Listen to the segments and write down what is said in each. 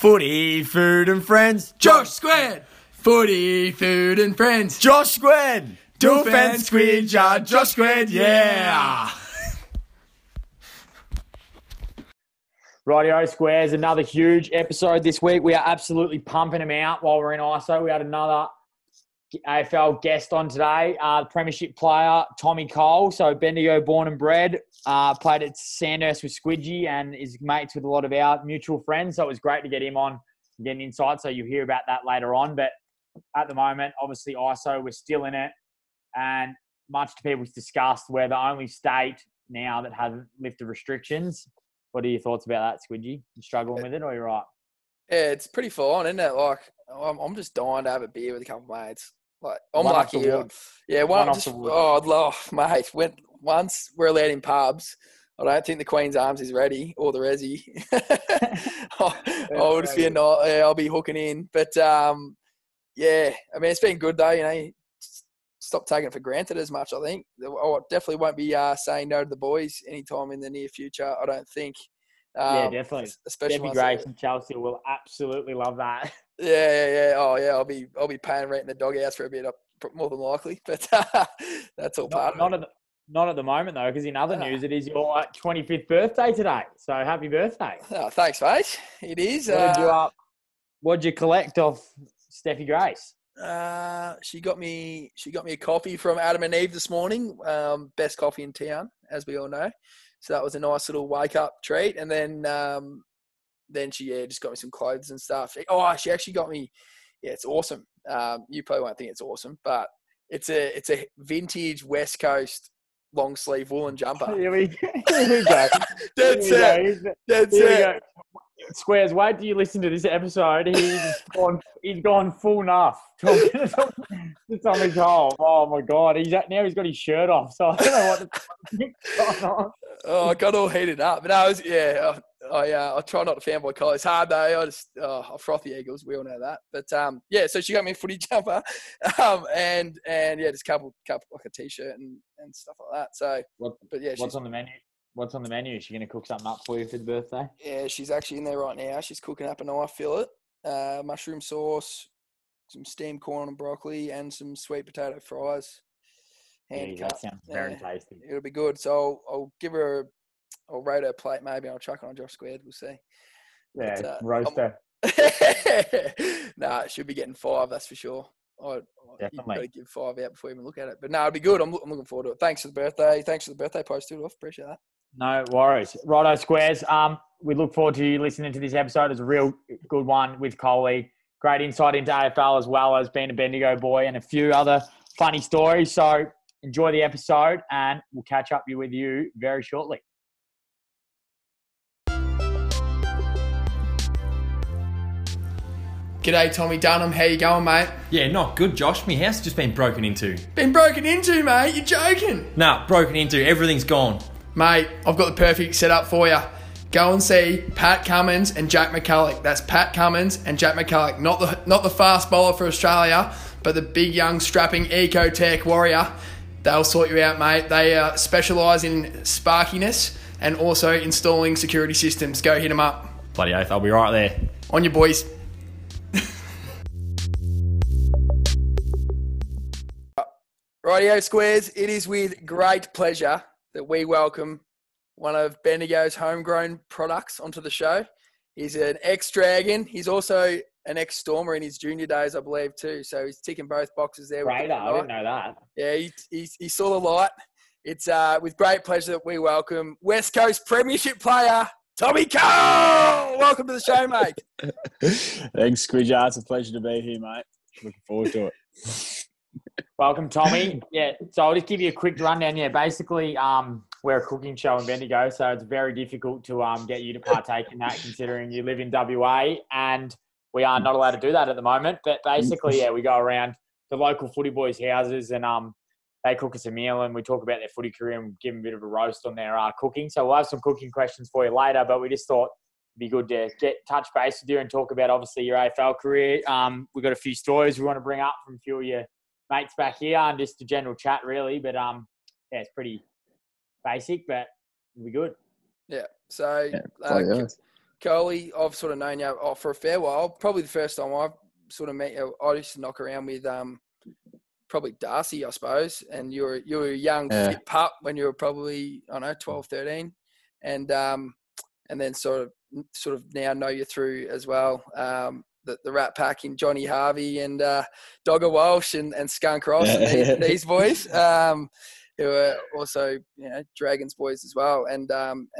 Footy, food and friends. Josh Squid. Footy, food and friends. Josh Squid. Doof and Squid Jar. Josh Squid, yeah. Rightio, Squares, another huge episode this week. We are absolutely pumping them out while we're in ISO. We had another AFL guest on today, the Premiership player, Tommy Cole. So Bendigo born and bred, played at Sandhurst with Squidgy and is mates with a lot of our mutual friends. So it was great to get him on and get an insight. So you'll hear about that later on. But at the moment, obviously ISO, we're still in it. And much to people's disgust, we're the only state now that hasn't lifted restrictions. What are your thoughts about that, Squidgy? You struggling with it or you're right? Yeah, it's pretty full on, isn't it? Like, I'm just dying to have a beer with a couple of mates. Like, I'm one lucky. Yeah, one just, oh, mate, once we're allowed in pubs, I don't think the Queen's Arms is ready or the Resi. I'll just be a night. Yeah, I'll be hooking in. But, yeah, I mean, it's been good though, you know. Stop taking it for granted as much, I think. I definitely won't be saying no to the boys anytime in the near future, I don't think. Yeah, definitely. Debbie Grace and Chelsea will absolutely love that. Yeah. Oh, yeah, I'll be paying rent in the doghouse for a bit, more than likely. But that's all part of it. Not at the moment, though, because in other news, it is your 25th birthday today. So happy birthday. Oh, thanks, mate. It is. What'd you collect off Steffi Grace? She got me a coffee from Adam and Eve this morning. Best coffee in town, as we all know. So that was a nice little wake up treat. And then she just got me some clothes and stuff. Oh, she actually got me. Yeah, it's awesome. You probably won't think it's awesome, but it's a vintage West Coast long sleeve woolen jumper. Here we go. That's it. Squares, wait till you listen to this episode. He's gone full nuff. It's on his hole. Oh my god! He's got his shirt off, so I don't know what's going on. Oh, I got all heated up, but I try not to fanboy Cole. It's hard though. I froth the Eagles. We all know that. But so she got me a footy jumper, and just couple like a t-shirt and stuff like that. So, what's on the menu? What's on the menu? Is she going to cook something up for you for the birthday? Yeah, she's actually in there right now. She's cooking up an eye fillet, mushroom sauce, some steamed corn and broccoli, and some sweet potato fries. That sounds very tasty. It'll be good. So I'll rate her plate maybe. I'll chuck it on Josh Squared. We'll see. Yeah, but, roast her. Nah, she'll be getting 5, that's for sure. You've got to give 5 out before you even look at it. But no, it'll be good. I'm looking forward to it. Thanks for the birthday. Thanks for the birthday post too. I appreciate that. No worries. Righto, Squares. We look forward to you listening to this episode. It's a real good one with Coley. Great insight into AFL as well as being a Bendigo boy and a few other funny stories. So enjoy the episode and we'll catch up with you very shortly. G'day, Tommy Dunham. How you going, mate? Yeah, not good, Josh. My house has just been broken into. Been broken into, mate? You're joking. Nah, broken into. Everything's gone. Mate, I've got the perfect setup for you. Go and see Pat Cummins and Jack McCulloch. That's Pat Cummins and Jack McCulloch. Not the fast bowler for Australia, but the big, young, strapping eco-tech warrior. They'll sort you out, mate. They specialise in sparkiness and also installing security systems. Go hit them up. Bloody oath, I'll be right there. On your boys. Rightio, Squares. It is with great pleasure that we welcome one of Bendigo's homegrown products onto the show. He's an ex-Dragon. He's also an ex-Stormer in his junior days, I believe, too. So he's ticking both boxes there. Great, I didn't know that. Yeah, he saw the light. It's with great pleasure that we welcome West Coast Premiership player Tommy Cole. Welcome to the show, mate. Thanks, Squidger. It's a pleasure to be here, mate. Looking forward to it. Welcome, Tommy. Yeah, so I'll just give you a quick rundown. Yeah, basically, we're a cooking show in Bendigo, so it's very difficult to get you to partake in that, considering you live in WA, and we are not allowed to do that at the moment. But basically, yeah, we go around the local footy boys' houses, and they cook us a meal, and we talk about their footy career and give them a bit of a roast on their cooking. So we'll have some cooking questions for you later, but we just thought it'd be good to get touch base with you and talk about, obviously, your AFL career. We've got a few stories we want to bring up from a few of your mates back here and just a general chat really, but yeah, it's pretty basic, but it'll be good. Yeah, so Coley, I've sort of known you for a fair while. Probably the first time I've sort of met you, I used to knock around with probably Darcy, I suppose. And you were a young fit pup when you were probably, I don't know, 12, 13. And then sort of now know you through as well. The Rat Pack in Johnny Harvey and Dogger Walsh and Skunk Ross and these boys who are also, you know, Dragons boys as well. And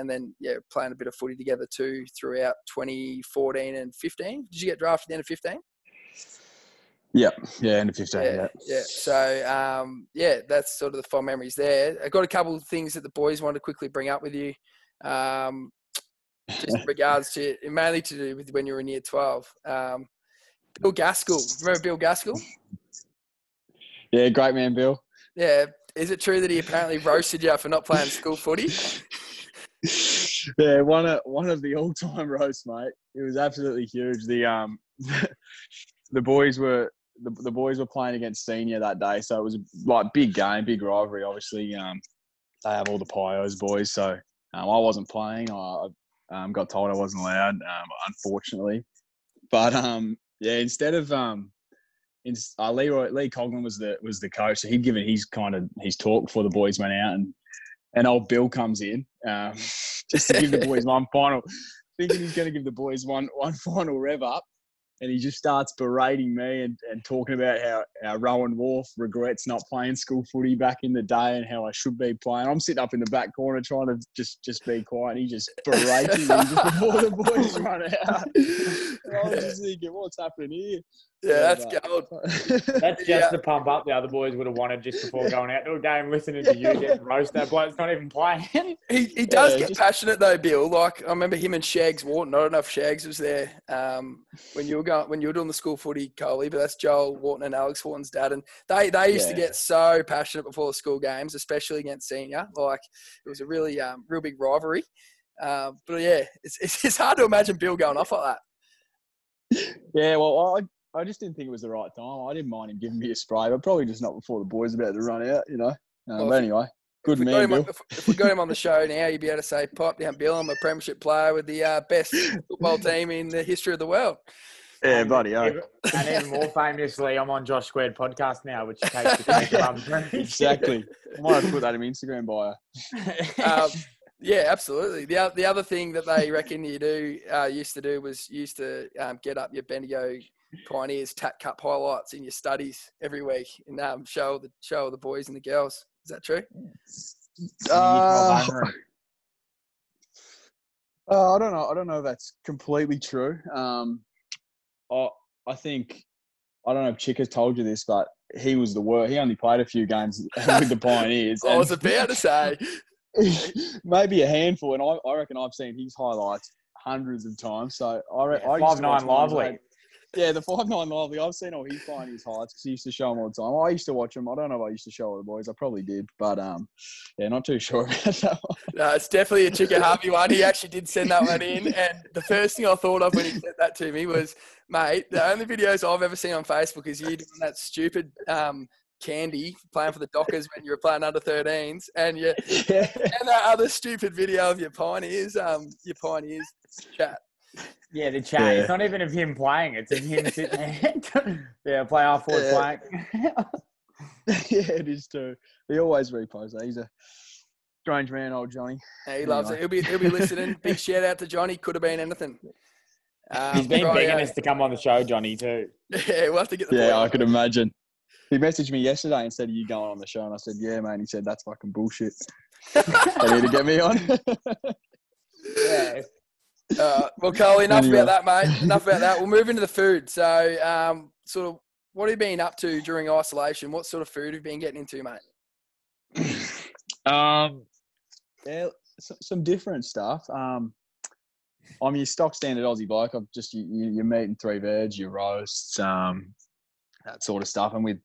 then, yeah, playing a bit of footy together too throughout 2014 and 15. Did you get drafted at the end of 15? Yeah, end of 15, yeah. So, that's sort of the fond memories there. I've got a couple of things that the boys wanted to quickly bring up with you. Just in regards to, mainly to do with when you were in year 12. Bill Gaskell. Remember Bill Gaskell? Yeah, great man, Bill. Yeah. Is it true that he apparently roasted you for not playing school footy? Yeah, one of the all-time roasts, mate. It was absolutely huge. The boys were playing against senior that day, so it was like big game, big rivalry. Obviously, they have all the Pios boys, so I wasn't playing. I got told I wasn't allowed, unfortunately. But Lee Coughlin was the coach, so he'd given his talk before the boys went out, and old Bill comes in just to give the boys one final, thinking he's going to give the boys one final rev up, and he just starts berating me and talking about how Rowan Wharf regrets not playing school footy back in the day and how I should be playing. I'm sitting up in the back corner trying to just be quiet, and he just berating me just before the boys run out. And I was just thinking, what's happening here? Yeah, that's gold. That's just the pump up the other boys would have wanted just before going out to a game, listening to you get roast. That bloke's not even playing. He does get passionate though, Bill. Like I remember him and Shags Wharton. I don't know if Shags was there when you were doing the school footy, Coley. But that's Joel Wharton and Alex Wharton's dad, and they used to get so passionate before the school games, especially against senior. Like it was a really real big rivalry. But yeah, it's hard to imagine Bill going off like that. Yeah, well I just didn't think it was the right time. I didn't mind him giving me a spray, but probably just not before the boys about to run out, you know. But anyway, good man, Bill. If we got him on the show now, you'd be able to say, "Pipe down, Bill. I'm a premiership player with the best football team in the history of the world." Yeah, buddy. And even more famously, I'm on Josh Squared podcast now, which takes the exactly. I might have to put that in my Instagram bio. Yeah, absolutely. The other thing that they reckon you do used to do was used to get up your Bendigo Pioneers Tat Cup highlights in your studies every week and show the boys and the girls. Is that true? I don't know. I don't know if that's completely true. I don't know if Chick has told you this, but he was the worst. He only played a few games with the Pioneers. I was about to say. Maybe a handful, and I reckon I've seen his highlights hundreds of times. So I 5'9" lively. Yeah, the 5'9" lively. I've seen all his Pioneers highlights because he used to show them all the time. I used to watch them. I don't know if I used to show all the boys. I probably did, but not too sure about that one. No, it's definitely a Chick Harvey one. He actually did send that one in, and the first thing I thought of when he sent that to me was, mate, the only videos I've ever seen on Facebook is you doing that stupid candy playing for the Dockers when you were playing under 13s, and that other stupid video of your Pioneers chat. Yeah, the chat. Yeah. It's not even of him playing. It's of him sitting there. Play our forward flank. Yeah, it is too. He always reposts that. He's a strange man, old Johnny. Yeah, he loves it. He'll be listening. Big shout out to Johnny. Could have been anything. He's been begging us to come on the show, Johnny, too. Yeah, we'll have to get the boy. I could imagine. He messaged me yesterday and said, "Are you going on the show?" And I said, "Yeah, man." He said, "That's fucking bullshit. They need to get me on." Yeah. Well, Cole, enough about that, mate. Enough about that. We'll move into the food. So, sort of, what have you been up to during isolation? What sort of food have you been getting into, mate? Some different stuff. I'm your stock standard Aussie bloke. I'm just your meat and three veg, your roasts, that sort of stuff. And with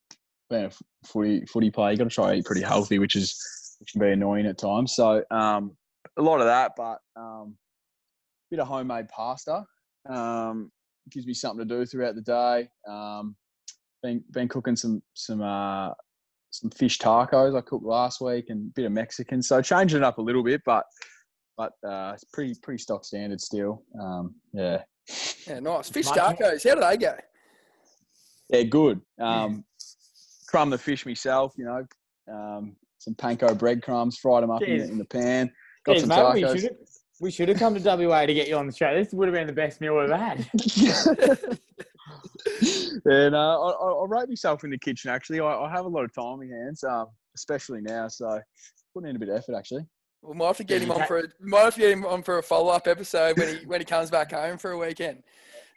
being a footy player, you got to try to eat pretty healthy, which can be annoying at times. So, a lot of that, but bit of homemade pasta. Gives me something to do throughout the day. Been cooking some fish tacos I cooked last week and a bit of Mexican. So changing it up a little bit, but but it's pretty stock standard still. Yeah. Yeah, nice. Fish Darkos, how do they go? They're good. Crumb the fish myself, you know. Some panko breadcrumbs, fried them up in the pan. Got some tacos. We should have come to WA to get you on the show. This would have been the best meal we've had. And I rate myself in the kitchen, actually. I have a lot of time in hands, especially now, so putting in a bit of effort, actually. We might have to get him on for a follow-up episode when he comes back home for a weekend.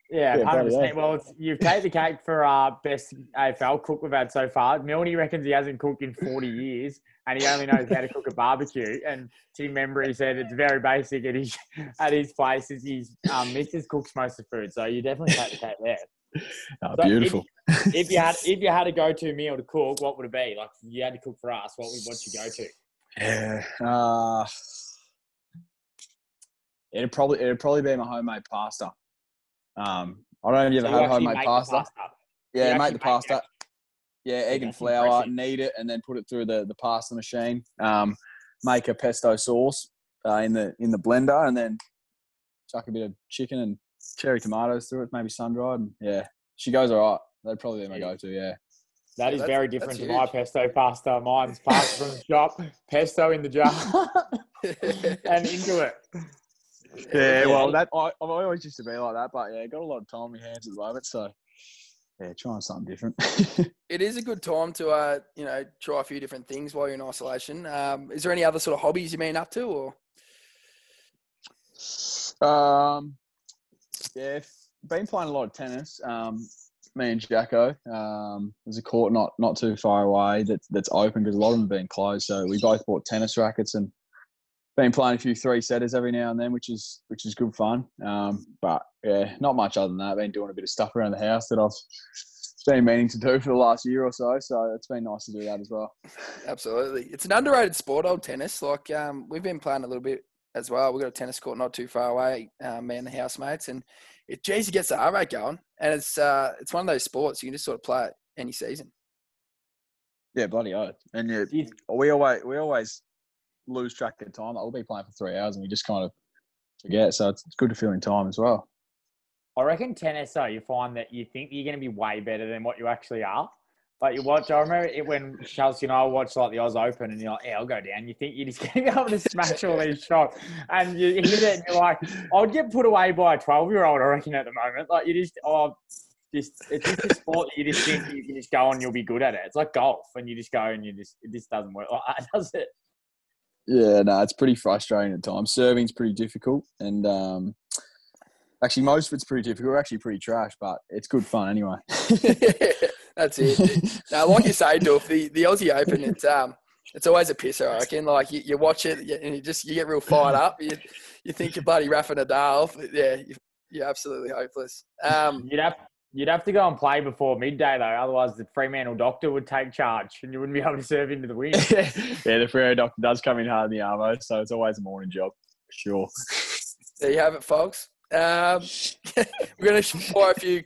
Yeah, 100%. Well, you've taken the cake for best AFL cook we've had so far. Milne reckons he hasn't cooked in 40 years, and he only knows how to cook a barbecue. And Tim Membrey said it's very basic at his place. His missus cooks most of the food, so you definitely take the cake there. Oh, so beautiful. If you had a go-to meal to cook, what would it be? Like, if you had to cook for us, what's your go-to? Yeah, it'd probably be my homemade pasta. I don't ever have homemade pasta. Yeah, you make the pasta. Yeah, egg and flour, impressive. Knead it, and then put it through the pasta machine. Make a pesto sauce in the blender, and then chuck a bit of chicken and cherry tomatoes through it, maybe sun-dried. And yeah, she goes all right. That'd probably be my go-to, yeah. That is very different to my pesto pasta. Mine's pasta from the shop, pesto in the jar, and into it. Yeah, well, that I always used to be like that, but yeah, got a lot of time in my hands at the moment, so yeah, trying something different. It is a good time to try a few different things while you're in isolation. Is there any other sort of hobbies you've been up to, or? Yeah, been playing a lot of tennis. Me and Jacko, there's a court not too far away that's open because a lot of them have been closed. So we both bought tennis rackets and been playing a few three-setters every now and then, which is good fun. But, yeah, not much other than that. Been doing a bit of stuff around the house that I've been meaning to do for the last year or so. So it's been nice to do that as well. Absolutely. It's an underrated sport, old tennis. Like, we've been playing a little bit as well. We've got a tennis court not too far away, me and the housemates. And, it gets the heart rate going. And it's one of those sports you can just sort of play it any season. Yeah, bloody hard. And yeah, we always lose track of time. Like, we'll be playing for 3 hours and we just kind of forget. So it's good to fill in time as well. I reckon tennis, though, you find that you think you're going to be way better than what you actually are. Like, you watch, I remember it when Chelsea and I watched like the Oz Open, and you're like, yeah, I'll go down. You think you're just going to be able to smash all these shots, and you hit it, and you're like, I'd get put away by a 12-year-old, I reckon, at the moment. Like, you just, it's just a sport that you just think you can just go and you'll be good at it. It's like golf, and you just go and this doesn't work like that, does it? Yeah, no, it's pretty frustrating at times. Serving's pretty difficult, and actually, most of it's pretty difficult. We're actually pretty trash, but it's good fun anyway. That's it. Now, like you say, Duff, the Aussie Open, it's always a pisser, I reckon. Like, you watch it and you get real fired up. You think you're bloody Rafa Nadal. Yeah, you're absolutely hopeless. You'd have to go and play before midday, though. Otherwise, the Fremantle doctor would take charge and you wouldn't be able to serve into the wind. Yeah, the Fremantle doctor does come in hard in the arvo, so it's always a morning job, for sure. There you have it, folks. We're going to fire a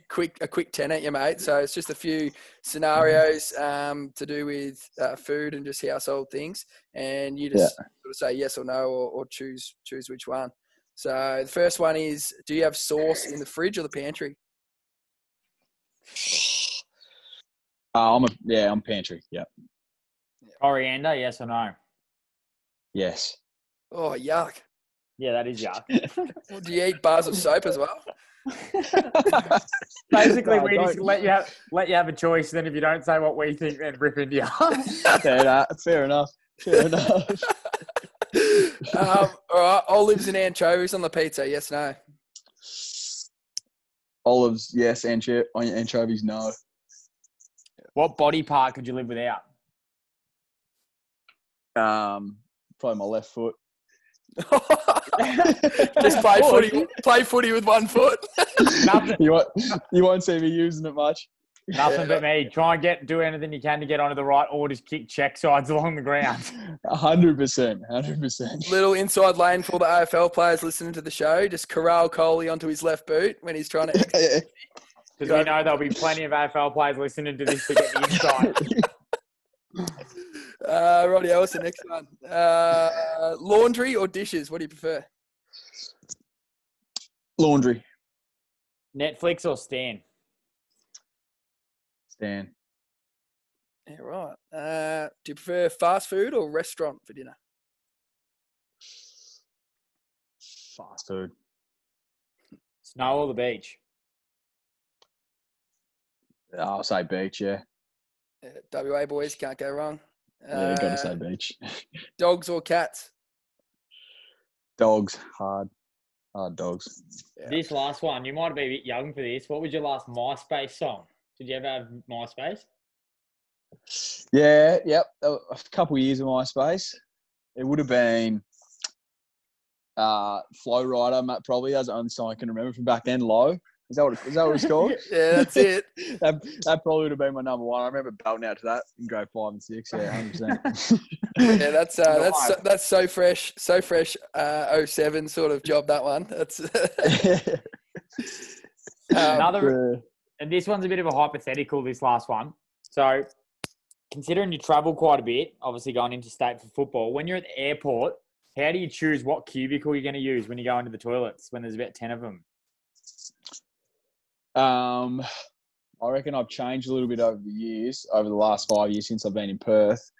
quick 10 at you, mate. So it's just a few scenarios to do with food and just household things, and you just sort of say yes or no, or choose which one. So the first one is: do you have sauce in the fridge or the pantry? I'm pantry. Yep. Coriander, yes or no? Yes. Oh, yuck. Yeah, that is yuck. Well, do you eat bars of soap as well? Basically, we just let you have a choice. Then, if you don't say what we think, then rip into you. Fair enough. All right, olives and anchovies on the pizza. Yes, no. Olives, yes. Anchovies, no. What body part could you live without? Probably my left foot. Just play footy with one foot. You won't see me using it much. Nothing but me. Try and do anything you can to get onto the right, or just kick check sides along the ground. 100%. Little inside lane for the AFL players listening to the show. Just corral Coley onto his left boot when he's trying to. Because we know there'll be plenty of AFL players listening to this to get the inside. Roddy, what's the next one? Laundry or dishes? What do you prefer? Laundry. Netflix or Stan? Stan. Yeah, right. Do you prefer fast food or restaurant for dinner? Fast food. Snow or the beach? I'll say beach, yeah. WA boys, can't go wrong. Yeah, got to say beach. Dogs or cats? Dogs, hard dogs. Yeah. This last one, you might be a bit young for this. What was your last MySpace song? Did you ever have MySpace? Yeah, yep. A couple of years of MySpace. It would have been Flow Rider, Matt, probably. That's the only song I can remember from back then, Low. Is that what it's called? Yeah, that's it. that probably would have been my number one. I remember belting out to that in grade 5 and 6. Yeah, 100%. Yeah, that's so fresh. 07 sort of job, that one. That's another. And this one's a bit of a hypothetical. This last one. So, considering you travel quite a bit, obviously going interstate for football, when you're at the airport, how do you choose what cubicle you're going to use when you go into the toilets? When there's about 10 of them. I reckon I've changed a little bit over the years, over the last 5 years since I've been in Perth.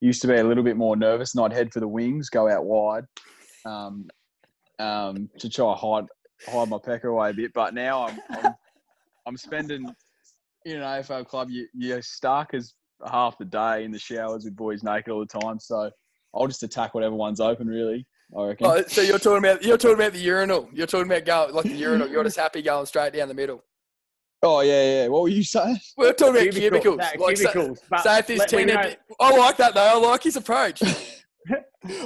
Used to be a little bit more nervous, and I'd head for the wings, go out wide, to try and hide my pecker away a bit. But now I'm spending, in an AFL club, you're stark as half the day in the showers with boys naked all the time. So I'll just attack whatever one's open, really. I reckon. Oh, so you're talking about the urinal. You're talking about going like the urinal. You're just happy going straight down the middle. Oh yeah. What were you saying? We're talking about cubicles. No, like, cubicles. So if there's 10, I like that though. I like his approach.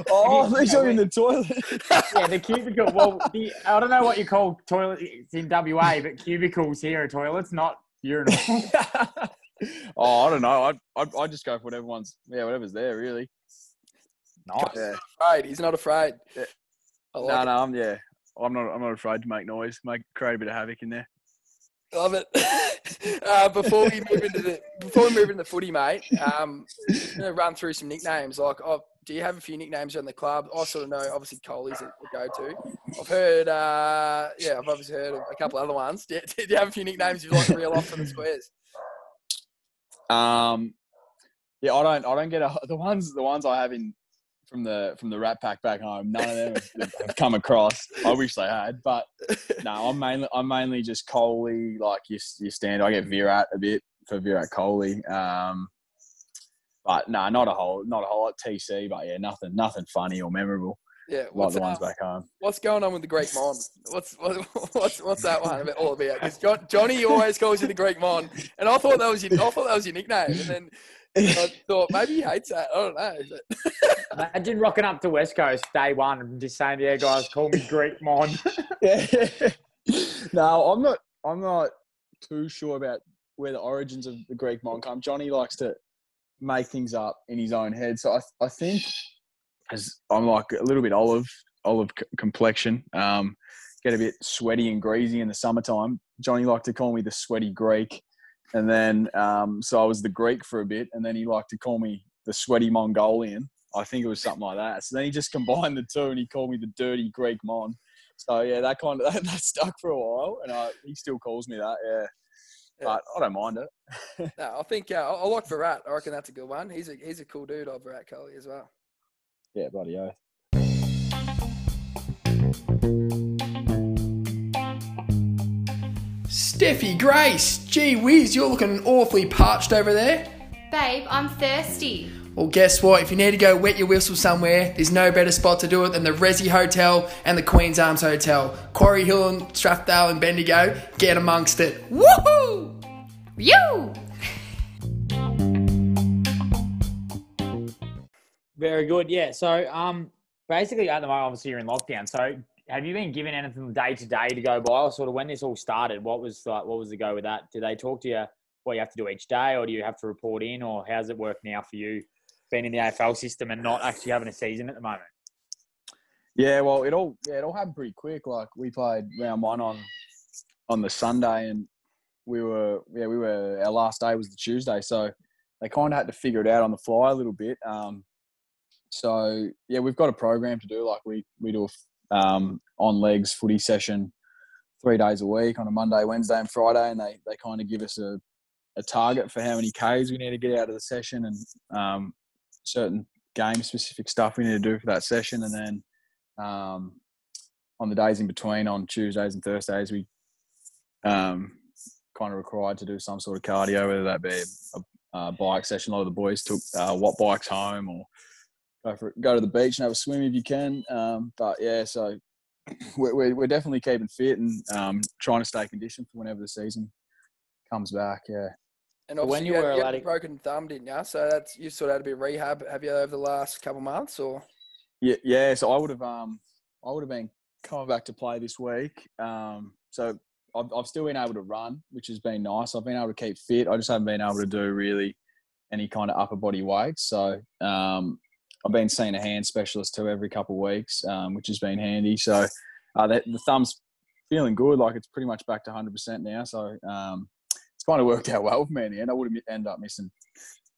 Oh, these are in the toilet. Yeah, the cubicle. Well, I don't know what you call toilets in WA, but cubicles here are toilets, not urinal. Oh, I don't know. I just go for whatever's there, really. Nice. Yeah. He's not afraid. Yeah. I'm not afraid to make noise. Create a bit of havoc in there. Love it. before we move into the footy, mate, I'm gonna run through some nicknames. Like, do you have a few nicknames around the club? I sort of know, obviously, Coley's the go-to. I've heard, I've obviously heard of a couple other ones. Do you have a few nicknames you'd like to reel off for the Squares? Yeah, I don't get the ones I have in. From the Rat Pack back home, none of them have come across. I wish they had, but no, I'm mainly just Coley, like you stand. I get Virat a bit for Virat Coley, but no, not a whole lot. TC, but yeah, nothing funny or memorable. Yeah, like the ones back home. What's going on with the Greek Mon? What's that one about all about? Because Johnny always calls you the Greek Mon, and I thought that was your nickname, and then. I thought maybe he hates that. I don't know. Imagine rocking up to West Coast day one and just saying, "Yeah, guys, call me Greek Mon." Yeah. No, I'm not too sure about where the origins of the Greek Mon come. Johnny likes to make things up in his own head, so I think as I'm like a little bit olive complexion, get a bit sweaty and greasy in the summertime. Johnny liked to call me the sweaty Greek. And then, so I was the Greek for a bit, and then he liked to call me the sweaty Mongolian. I think it was something like that. So then he just combined the two, and he called me the dirty Greek Mon. So yeah, that stuck for a while, and he still calls me that. Yeah, but I don't mind it. No, I think I like Virat. I reckon that's a good one. He's a cool dude. I like Virat Kohli as well. Yeah, bloody oath. Steffi Grace, gee whiz, you're looking awfully parched over there. Babe, I'm thirsty. Well, guess what? If you need to go wet your whistle somewhere, there's no better spot to do it than the Resi Hotel and the Queen's Arms Hotel. Quarry Hill and Strathdale and Bendigo, get amongst it. Woohoo! You! Very good, yeah. So, basically at the moment, obviously, you're in lockdown, so... Have you been given anything day to day to go by, or sort of when this all started? What was the go with that? Do they talk to you what you have to do each day, or do you have to report in, or how's it work now for you being in the AFL system and not actually having a season at the moment? Yeah, well, it all happened pretty quick. Like we played round one on the Sunday, and we were our last day was the Tuesday, so they kind of had to figure it out on the fly a little bit. So, yeah, we've got a program to do. Like we do a on legs footy session 3 days a week on a Monday, Wednesday and Friday, and they kind of give us a target for how many Ks we need to get out of the session and certain game-specific stuff we need to do for that session. And then on the days in between, on Tuesdays and Thursdays, we kind of required to do some sort of cardio, whether that be a bike session. A lot of the boys took watt bikes home or go to the beach and have a swim if you can. But, yeah, so we're definitely keeping fit and trying to stay conditioned for whenever the season comes back, yeah. And when you were a broken thumb, didn't you? So that's, you sort of had a bit of rehab, have you, over the last couple of months, or? Yeah. So I would have been coming back to play this week. So I've still been able to run, which has been nice. I've been able to keep fit. I just haven't been able to do really any kind of upper body weights. So I've been seeing a hand specialist too every couple of weeks, which has been handy. So the thumb's feeling good. Like it's pretty much back to 100% now. So it's kind of worked out well for me in the end. I would have ended up missing,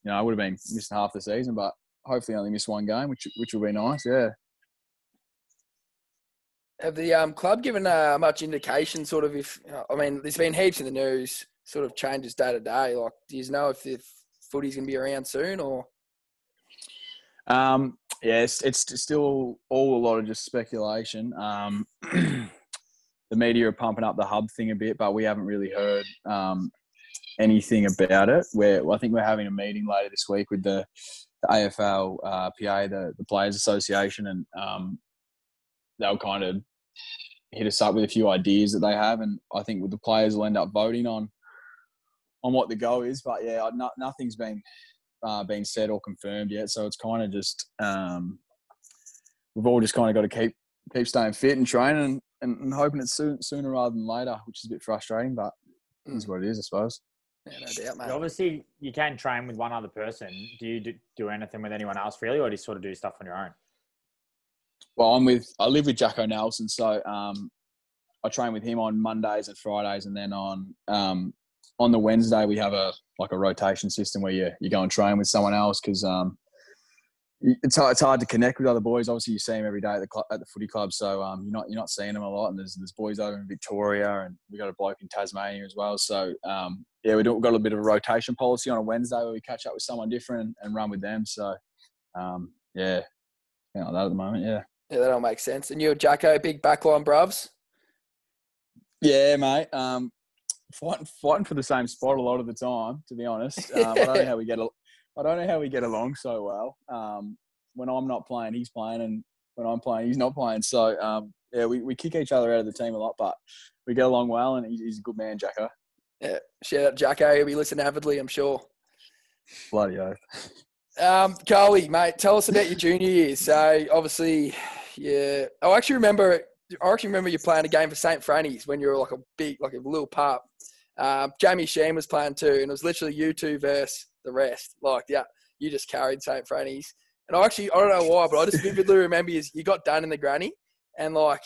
you know, I would have been missing half the season, but hopefully I only missed one game, which will be nice, yeah. Have the club given much indication, sort of, if, I mean, there's been heaps in the news, sort of changes day to day. Like, do you know if the footy's going to be around soon, or? Yeah, it's still all a lot of just speculation. The media are pumping up the hub thing a bit, but we haven't really heard anything about it. I think we're having a meeting later this week with the AFL PA, the Players Association, and they'll kind of hit us up with a few ideas that they have, and I think with the players will end up voting on what the go is. But yeah, nothing's been said or confirmed yet, so it's kind of just we've all just kind of got to keep staying fit and training and hoping it's sooner rather than later, which is a bit frustrating, but it is what it is, I suppose. Yeah, no doubt, mate. Obviously, you can train with one other person. Do you do anything with anyone else, really, or do you sort of do stuff on your own? Well, I live with Jacko Nelson, so I train with him on Mondays and Fridays, and then on the Wednesday we have a rotation system where you go and train with someone else because it's hard to connect with other boys. Obviously, you see them every day at the footy club, so you're not seeing them a lot. And there's boys over in Victoria, and we got a bloke in Tasmania as well. So yeah, we've got a bit of a rotation policy on a Wednesday where we catch up with someone different and run with them. So yeah, kind of like that at the moment. Yeah, that all makes sense. And you're Jacko, big backline bruvs. Yeah, mate. Fighting for the same spot a lot of the time, to be honest. I don't know how we get along so well. When I'm not playing, he's playing, and when I'm playing, he's not playing. So, yeah, we kick each other out of the team a lot, but we get along well, and he's a good man, Jacko. Yeah, shout out Jacko. He'll be listening avidly, I'm sure. Bloody oath. Coley, mate, tell us about your junior year. So, obviously, yeah. I actually remember you playing a game for St. Francis when you were like a little pup. Jamie Sheen was playing too, and it was literally you two versus the rest. Like, yeah, you just carried St. Francis. And I don't know why, but I just vividly remember you got done in the granny, and like,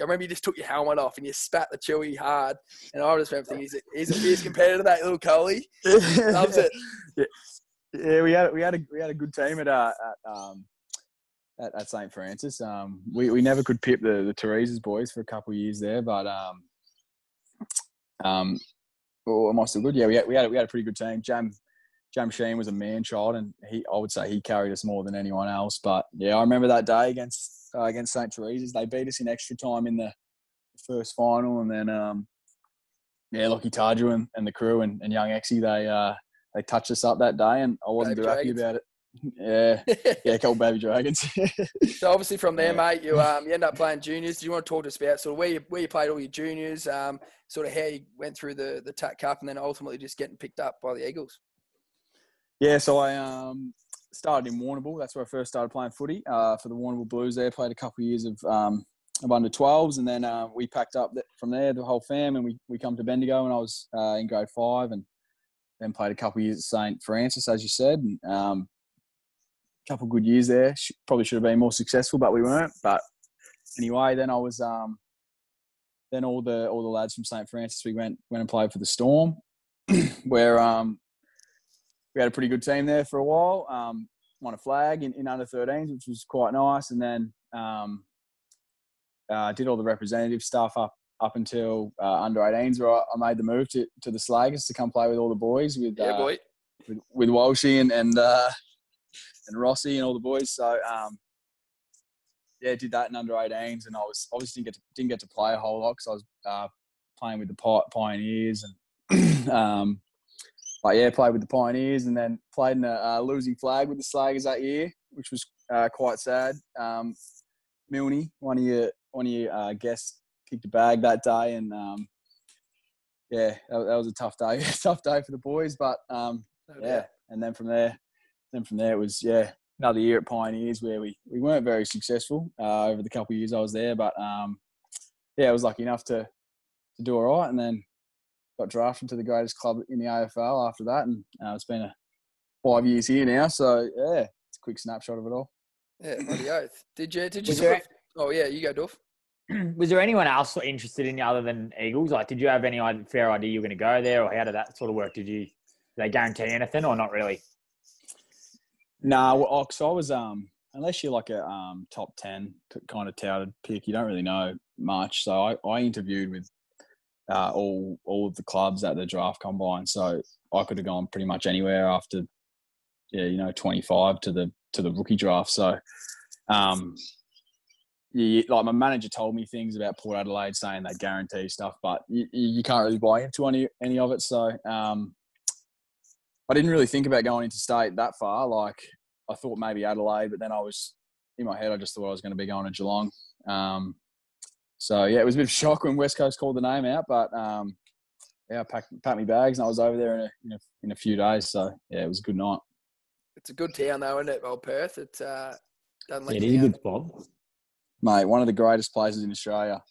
I remember you just took your helmet off and you spat the Chewy hard. And I just remember thinking, he's a fierce competitor, that little Coley. Loves it. Yeah, we had a good team at St. Francis. We never could pip the Teresa's boys for a couple of years there, but am I still good? Yeah, we had a pretty good team. Jam Sheen was a man child, and I would say he carried us more than anyone else. But yeah, I remember that day against Saint Teresa's. They beat us in extra time in the first final, and then yeah, Lockie Tarju and the crew and young Exie, they touched us up that day, and I wasn't too happy about it. Yeah, a couple baby Dragons. So obviously from there, mate, you end up playing juniors. Do you want to talk to us about sort of where you played all your juniors, sort of how you went through the TAC Cup, and then ultimately just getting picked up by the Eagles? Yeah, so I started in Warrnambool. That's where I first started playing footy for the Warrnambool Blues. There, played a couple of years of under 12s, and then we packed up from there, the whole fam, and we come to Bendigo, and I was in grade 5, and then played a couple of years at St. Francis, as you said. And, couple of good years there. Probably should have been more successful, but we weren't. But anyway, then I was. Then all the lads from St. Francis, we went and played for the Storm, where we had a pretty good team there for a while. Won a flag in under-13s, which was quite nice. And then did all the representative stuff up until under-18s, where I made the move to the Slagers to come play with all the boys. With Walshy and Rossi and all the boys. So, did that in under-18s. And I was obviously didn't get to play a whole lot because I was playing with the Pioneers. And played with the Pioneers and then played in a losing flag with the Slagers that year, which was quite sad. Milne, one of your guests, kicked a bag that day, and that was a tough day. Tough day for the boys, but and then from there it was another year at Pioneers where we weren't very successful over the couple of years I was there, but I was lucky enough to do all right, and then got drafted to the greatest club in the AFL after that, and it's been 5 years here now. So it's a quick snapshot of it all. Yeah, bloody oath. Did you? Oh yeah, you go, Duff. Was there anyone else interested in you other than Eagles? Like, did you have any fair idea you were going to go there, or how did that sort of work? Did they guarantee anything, or not really? Nah, because I was unless you're like a top 10 kind of touted pick, you don't really know much. So I interviewed with all of the clubs at the draft combine, so I could have gone pretty much anywhere after 25 to the rookie draft. So like my manager told me things about Port Adelaide saying they guarantee stuff, but you can't really buy into any of it. So I didn't really think about going into state that far. Like, I thought maybe Adelaide, but then I was in my head, I just thought I was going to be going to Geelong. So, it was a bit of a shock when West Coast called the name out, but I packed my bags and I was over there in a few days. So, it was a good night. It's a good town though, isn't it? Well, Perth, it is a good spot. Mate, one of the greatest places in Australia.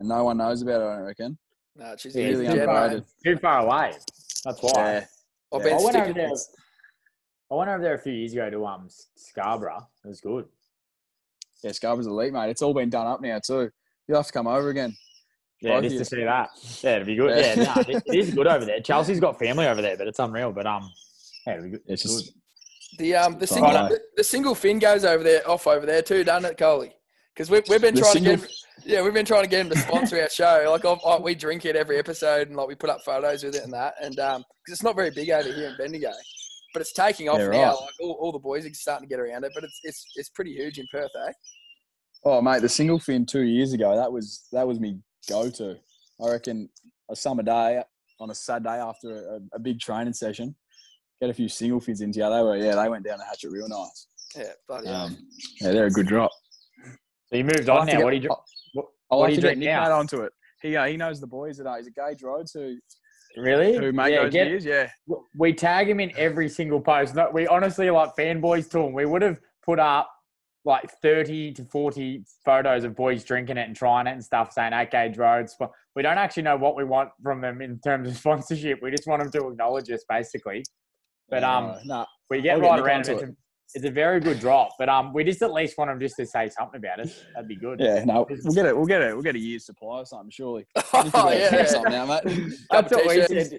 And no one knows about it, I reckon. No, she's really underrated. Too far away. That's why. Yeah. I went over there a few years ago to Scarborough. It was good. Yeah, Scarborough's elite, mate. It's all been done up now too. You'll have to come over again. Yeah, just to see that. Yeah, it'd be good. Yeah, it is good over there. Chelsea's got family over there, but it's unreal. But it'd be good. It's just good. The single fin goes over there too, doesn't it, Coley? Because we've been trying to get him to sponsor our show. Like, we drink it every episode, and like we put up photos with it and that. And because it's not very big over here in Bendigo, but it's taking off now. Right. Like all the boys are starting to get around it, but it's pretty huge in Perth, eh? Oh, mate, the single fin 2 years ago, that was me go-to. I reckon a summer day on a Saturday after a big training session, get a few single fins into you. They went down the hatchet real nice. Yeah, bloody they're a good drop. So you moved on now. What do you drink? What do you drink now? Nick onto it. He knows the boys today. He's a Gage Roads who... Really? Who made those years, yeah. We tag him in every single post. No, we honestly, like fanboys to him, we would have put up like 30 to 40 photos of boys drinking it and trying it and stuff, saying, okay, Gage Roads. We don't actually know what we want from them in terms of sponsorship. We just want them to acknowledge us, basically. But we get right around it. It's a very good drop. But we just at least want them just to say something about it. That'd be good. Yeah, no, we'll get a year's supply or something, surely. Something now, mate. That's what we said.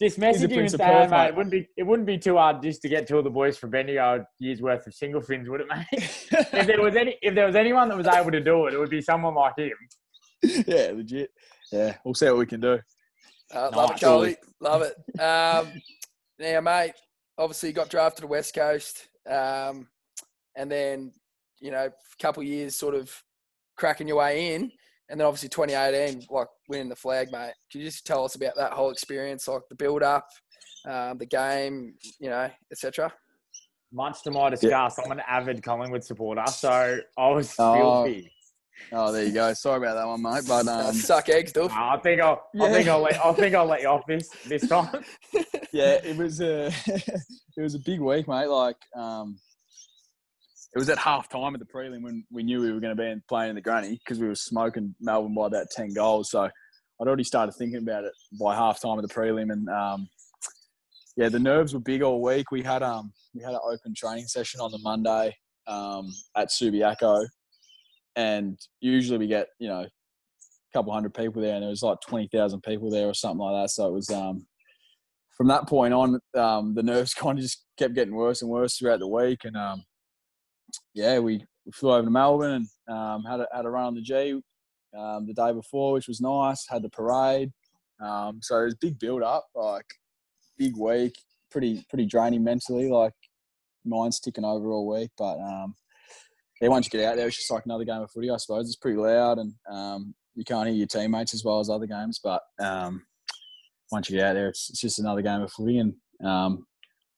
Just message him and say, Perth, mate, it wouldn't be too hard just to get two of the boys from Bendigo a year's worth of single fins, would it, mate? If there was anyone that was able to do it, it would be someone like him. Yeah, legit. Yeah, we'll see what we can do. Love it, Coley. Love it. Now, mate, obviously you got drafted to West Coast, and then, a couple of years sort of cracking your way in. And then obviously 2018, like winning the flag, mate. Can you just tell us about that whole experience, like the build-up, the game, etc.? Much to my disgust, I'm an avid Collingwood supporter, so I was filthy. Oh, there you go. Sorry about that one, mate. But suck eggs, dude. I think I'll let you off this time. Yeah, it was a big week, mate. Like, it was at half time at the prelim when we knew we were going to be playing in the granny because we were smoking Melbourne by about 10 goals. So I'd already started thinking about it by half time at the prelim. And, the nerves were big all week. We had an open training session on the Monday at Subiaco. And usually we get, a couple hundred people there. And there was like 20,000 people there or something like that. So it was from that point on, the nerves kind of just kept getting worse and worse throughout the week. And, yeah, we flew over to Melbourne and had a run on the G the day before, which was nice. Had the parade. So it was big build-up, like, big week. Pretty draining mentally, like, mine's ticking over all week. But, yeah, once you get out there, it's just like another game of footy, I suppose. It's pretty loud and you can't hear your teammates as well as other games. But once you get out there, it's just another game of footy. And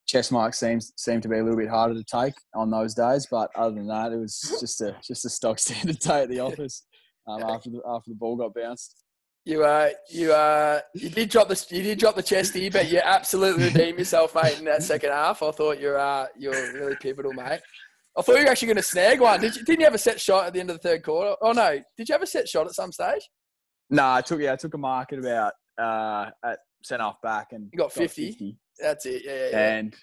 chest marks seem to be a little bit harder to take on those days. But other than that, it was just a stock standard day at the office after the ball got bounced. You did drop the chesty, but you absolutely redeemed yourself, mate, in that second half. I thought you were really pivotal, mate. I thought you were actually going to snag one. Didn't you have a set shot at the end of the third quarter? Oh no, did you have a set shot at some stage? No, I took a mark at about at centre half back, and you got 50. That's it. Yeah. And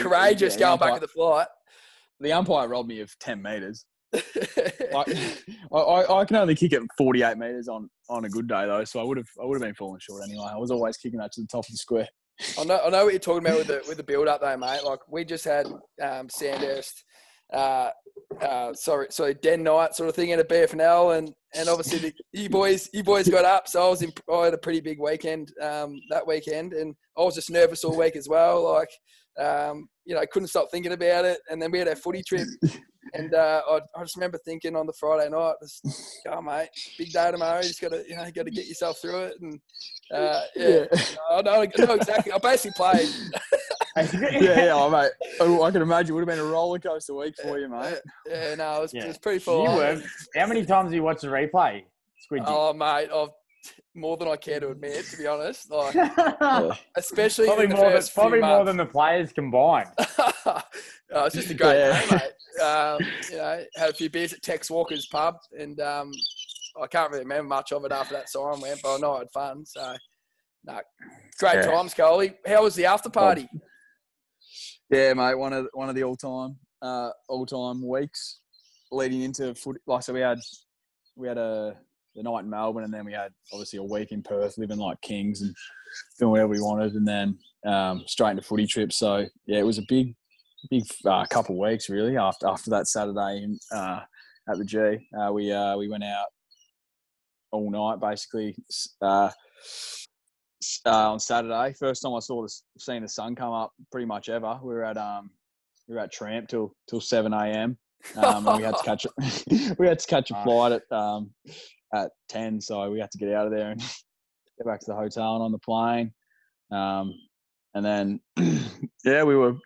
courageous going back to the flight. The umpire robbed me of 10 meters. I can only kick it 48 metres on a good day though, so I would have been falling short anyway. I was always kicking that to the top of the square. I know what you're talking about with the build up though, mate. Like, we just had Sandhurst, Den night sort of thing at a BFNL, and obviously you boys got up, so I had a pretty big weekend that weekend, and I was just nervous all week as well. Like, I couldn't stop thinking about it, and then we had our footy trip. And I just remember thinking on the Friday night, oh mate, big day tomorrow. You just got to get yourself through it. And I know exactly. I basically played. Mate. I can imagine it would have been a roller coaster week for you, mate. It was pretty full. How many times have you watched the replay, Squidgy? Oh mate, I've more than I care to admit, to be honest. Like, especially probably more than the players combined. It's just a great day, mate. Had a few beers at Tex Walker's pub, and I can't really remember much of it after that siren went, but I know I had fun. So, great times, Coley. How was the after party? Yeah, mate, one of the all-time weeks leading into footy. Like, so we had the night in Melbourne, and then we had obviously a week in Perth, living like kings and doing whatever we wanted, and then straight into footy trip. So yeah, it was a big couple of weeks really after that Saturday at the G. We went out all night basically on Saturday. First time I seen the sun come up pretty much ever. We were at Tramp till 7 a.m. And we had to catch a flight at 10, so we had to get out of there and get back to the hotel and on the plane. And then we were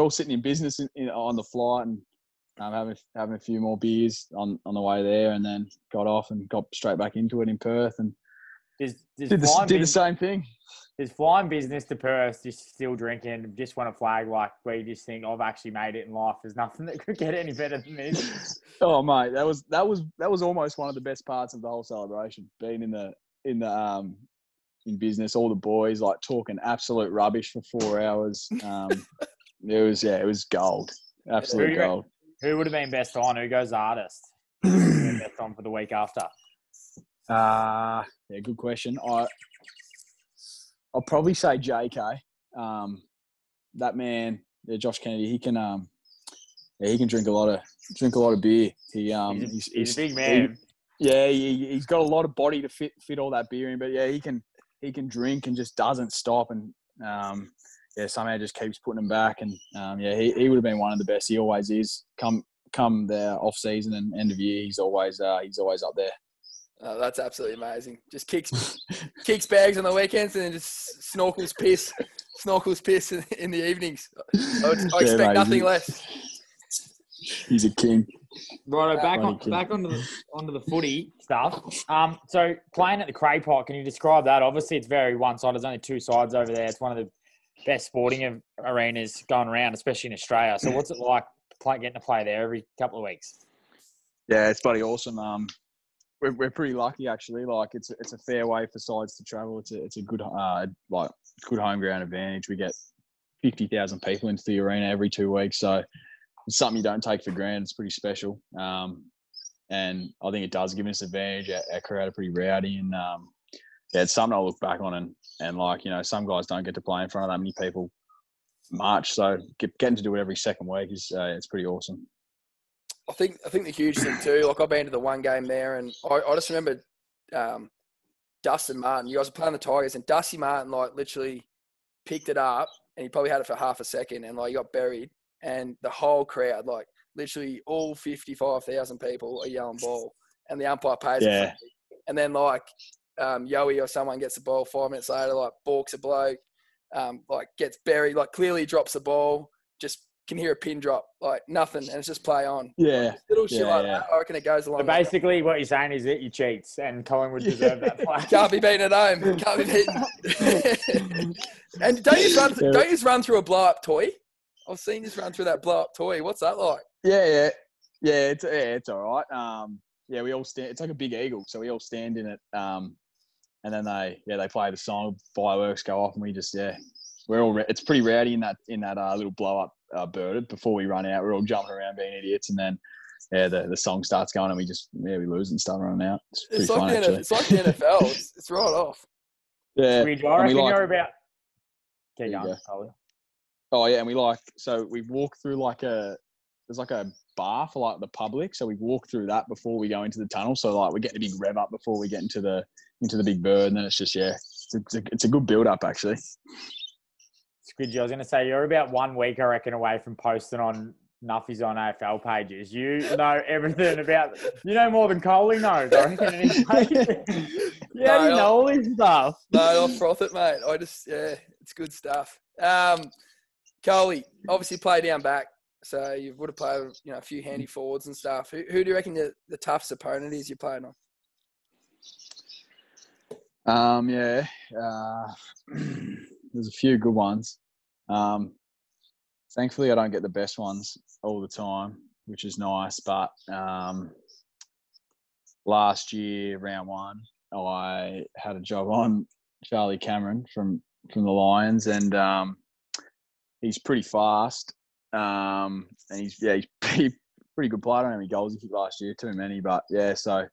all sitting in business on the flight, and having a few more beers on the way there, and then got off and got straight back into it in Perth, and did the same thing. There's flying business to Perth, just still drinking, just want to flag like we just think I've actually made it in life. There's nothing that could get any better than this. Oh mate, that was almost one of the best parts of the whole celebration, being in business, all the boys like talking absolute rubbish for 4 hours. It was gold, absolute gold. Who would have been best on? Who goes artist? Who would have been best on for the week after? Good question. I'll probably say JK. That man, Josh Kennedy. He can he can drink a lot of beer. He's a big man. He's got a lot of body to fit all that beer in, but yeah, he can drink and just doesn't stop, and somehow just keeps putting him back, and he would have been one of the best. He always is. Come the off season and end of year, he's always up there. Oh, that's absolutely amazing. Just kicks bags on the weekends, and then just snorkels piss in the evenings. I expect nothing less. He's a king. Righto, back onto the footy stuff. So playing at the Craypot, can you describe that? Obviously, it's very one-sided. There's only two sides over there. It's one of the best sporting arenas going around, especially in Australia. So what's it like getting to play there every couple of weeks? Yeah, it's bloody awesome. We're pretty lucky actually. Like, it's a fair way for sides to travel. It's a good good home ground advantage. We get 50,000 people into the arena every 2 weeks, so it's something you don't take for granted. It's pretty special. And I think it does give us an advantage. Our crowd are pretty rowdy, and yeah, it's something I'll look back on and like, you know, some guys don't get to play in front of that many people much. So getting to do it every second week is it's pretty awesome. I think the huge thing too, like I've been to the one game there and I just remember Dustin Martin, you guys were playing the Tigers and Dusty Martin like literally picked it up and he probably had it for half a second and like he got buried and the whole crowd, like literally all 55,000 people are yelling ball and the umpire pays it. And then like Yoey or someone gets the ball 5 minutes later, like balks a bloke, like gets buried, like clearly drops the ball, just can hear a pin drop, like nothing, and it's just play on. Yeah. Like, little shit like that. I reckon it goes along. So basically what you're saying is that you cheats and Collingwood deserve that play. Can't be beaten at home. Can't be beaten. And don't you just run through a blow up toy? I've seen you just run through that blow up toy. What's that like? Yeah, it's all right. Yeah, we all stand. It's like a big eagle, so we all stand in it. And then they play the song, fireworks go off, and we just we're all. It's pretty rowdy in that little blow up bird. Before we run out, we're all jumping around being idiots, and then the song starts going, and we just we lose and start running out. It's like fun, it's like the NFL. It's right off. Yeah, we reckon you're about. Keep going, Colin. Oh yeah, and we walk through there's like a bar for like the public, so we walk through that before we go into the tunnel. So like we're getting a big rev up before we get into the big bird, and then it's just it's a good build up actually. Squidgy, I was going to say you're about 1 week I reckon away from posting on Nuffy's on AFL pages. You know everything about more than Coley knows. I reckon. Yeah, you know all this stuff. No, I'll froth it, mate. I just it's good stuff. Coley, obviously play down back. So you would have played, a few handy forwards and stuff. Who do you reckon the toughest opponent is you're playing on? There's a few good ones. Thankfully, I don't get the best ones all the time, which is nice. But last year, round one, I had a job on Charlie Cameron from the Lions, and he's pretty fast. And he's pretty good player. I don't know how many goals he kicked last year, too many, but so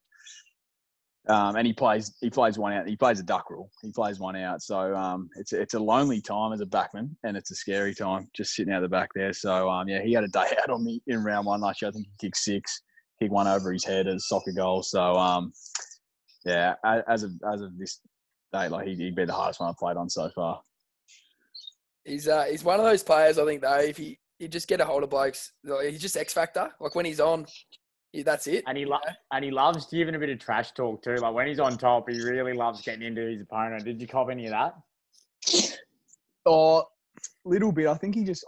and he plays one out, he plays a duck rule. He plays one out. So it's a lonely time as a backman and it's a scary time just sitting out the back there. So he had a day out on me in round one last year. I think he kicked six, kicked one over his head as a soccer goal. So as of this day, like he'd be the hardest one I've played on so far. He's one of those players, I think though, if he just get a hold of blokes. He's just X Factor. Like when he's on, that's it. And he loves giving a bit of trash talk too. Like when he's on top, he really loves getting into his opponent. Did you cop any of that? Oh, little bit. I think he just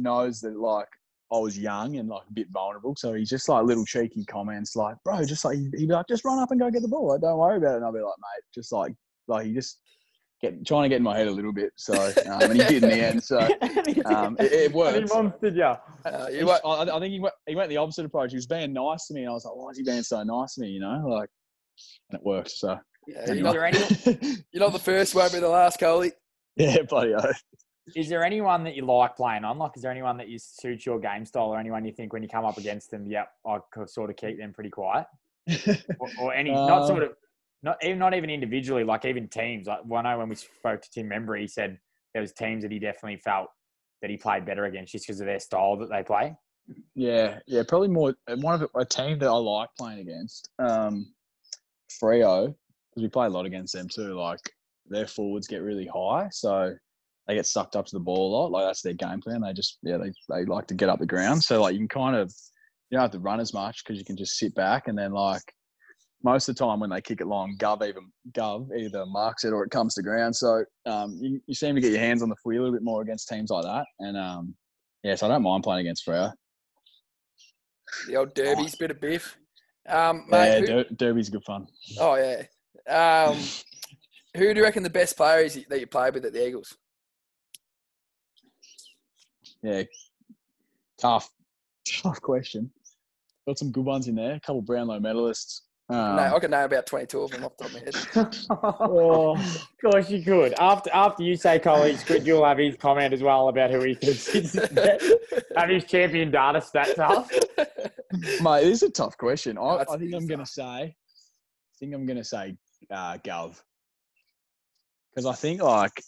knows that like I was young and like a bit vulnerable, so he's just like little cheeky comments like, bro, just like he'd be like, just run up and go get the ball. Like, don't worry about it. And I'll be like, mate, just like he just. Trying to get in my head a little bit, so and he did in the end. So it worked. He monstered you. I think he went the opposite approach. He was being nice to me, and I was like, "Why is he being so nice to me?" You know, like, and it worked. So you're not the first, won't be the last, Coley. Yeah, bloody oath. Is there anyone that you like playing on? Like, is there anyone that you suits your game style, or anyone you think when you come up against them, yep, I could sort of keep them pretty quiet, or any not sort of. Not even individually, like even teams. Like I know when we spoke to Tim Membrey, he said there was teams that he definitely felt that he played better against just because of their style that they play. Yeah, probably more one of a team that I like playing against, Freo, because we play a lot against them too. Like their forwards get really high, so they get sucked up to the ball a lot. Like that's their game plan. They just they like to get up the ground. So like you can kind of you don't have to run as much because you can just sit back and then like. Most of the time when they kick it long, Gov either marks it or it comes to ground. So you seem to get your hands on the footy a little bit more against teams like that. And, so I don't mind playing against Freo. The old derby's bit of biff. Mate, derby's good fun. Oh, yeah. Who do you reckon the best player is that you played with at the Eagles? Yeah, tough question. Got some good ones in there. A couple of Brownlow medalists. I could know about 22 of them off the top of my head. Oh, gosh, you could. After you say Coley's good, you'll have his comment as well about who he considers have his champion data stats up. Mate, this is a tough question. I think I'm going to say Gov. because I think like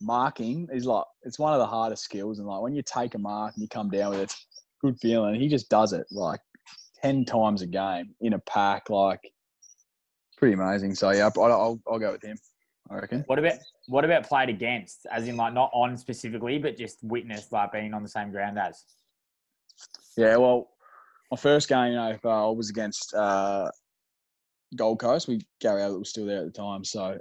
marking is like, it's one of the hardest skills, and like when you take a mark and you come down with it, it's a good feeling. He just does it like 10 times a game in a pack, like pretty amazing. So yeah, I'll go with him, I reckon. What about played against, as in like not on specifically, but just witnessed, like being on the same ground as? Yeah, well, my first game, you know, I was against Gold Coast. Gary Ablett was still there at the time, so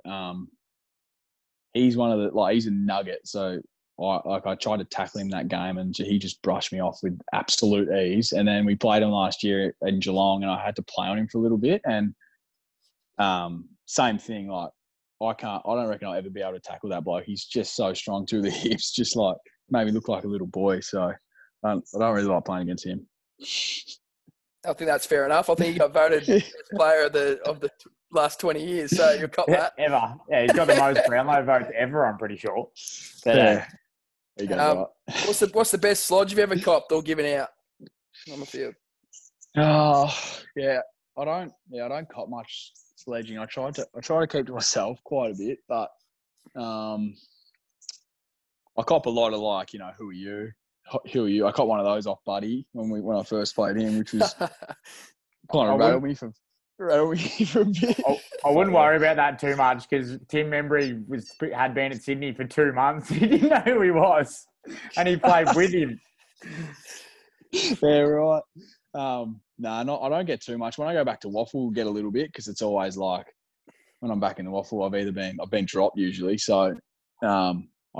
he's one of the, like, he's a nugget. So I tried to tackle him that game, and he just brushed me off with absolute ease. And then we played him last year in Geelong, and I had to play on him for a little bit. And same thing, like I don't reckon I'll ever be able to tackle that bloke. He's just so strong through the hips, just like made me look like a little boy. So I don't really like playing against him. I think that's fair enough. I think he got voted best player of the last 20 years, so you'll cop that. Ever. Yeah, he's got the most Brownlow votes ever, I'm pretty sure. But, yeah. He goes right. What's the best slodge you've ever copped or given out on the field? Oh, yeah. I don't cop much sledging. I try to keep to myself quite a bit, but I cop a lot of, like, you know, who are you? I caught one of those off Buddy when I first played him, which was kind of rattled me for a bit. I wouldn't worry about that too much because Tim Membrey had been at Sydney for 2 months. He didn't know who he was, and he played with him. Yeah, right. I don't get too much. When I go back to Waffle, get a little bit because it's always like when I'm back in the Waffle, I've been dropped usually, so I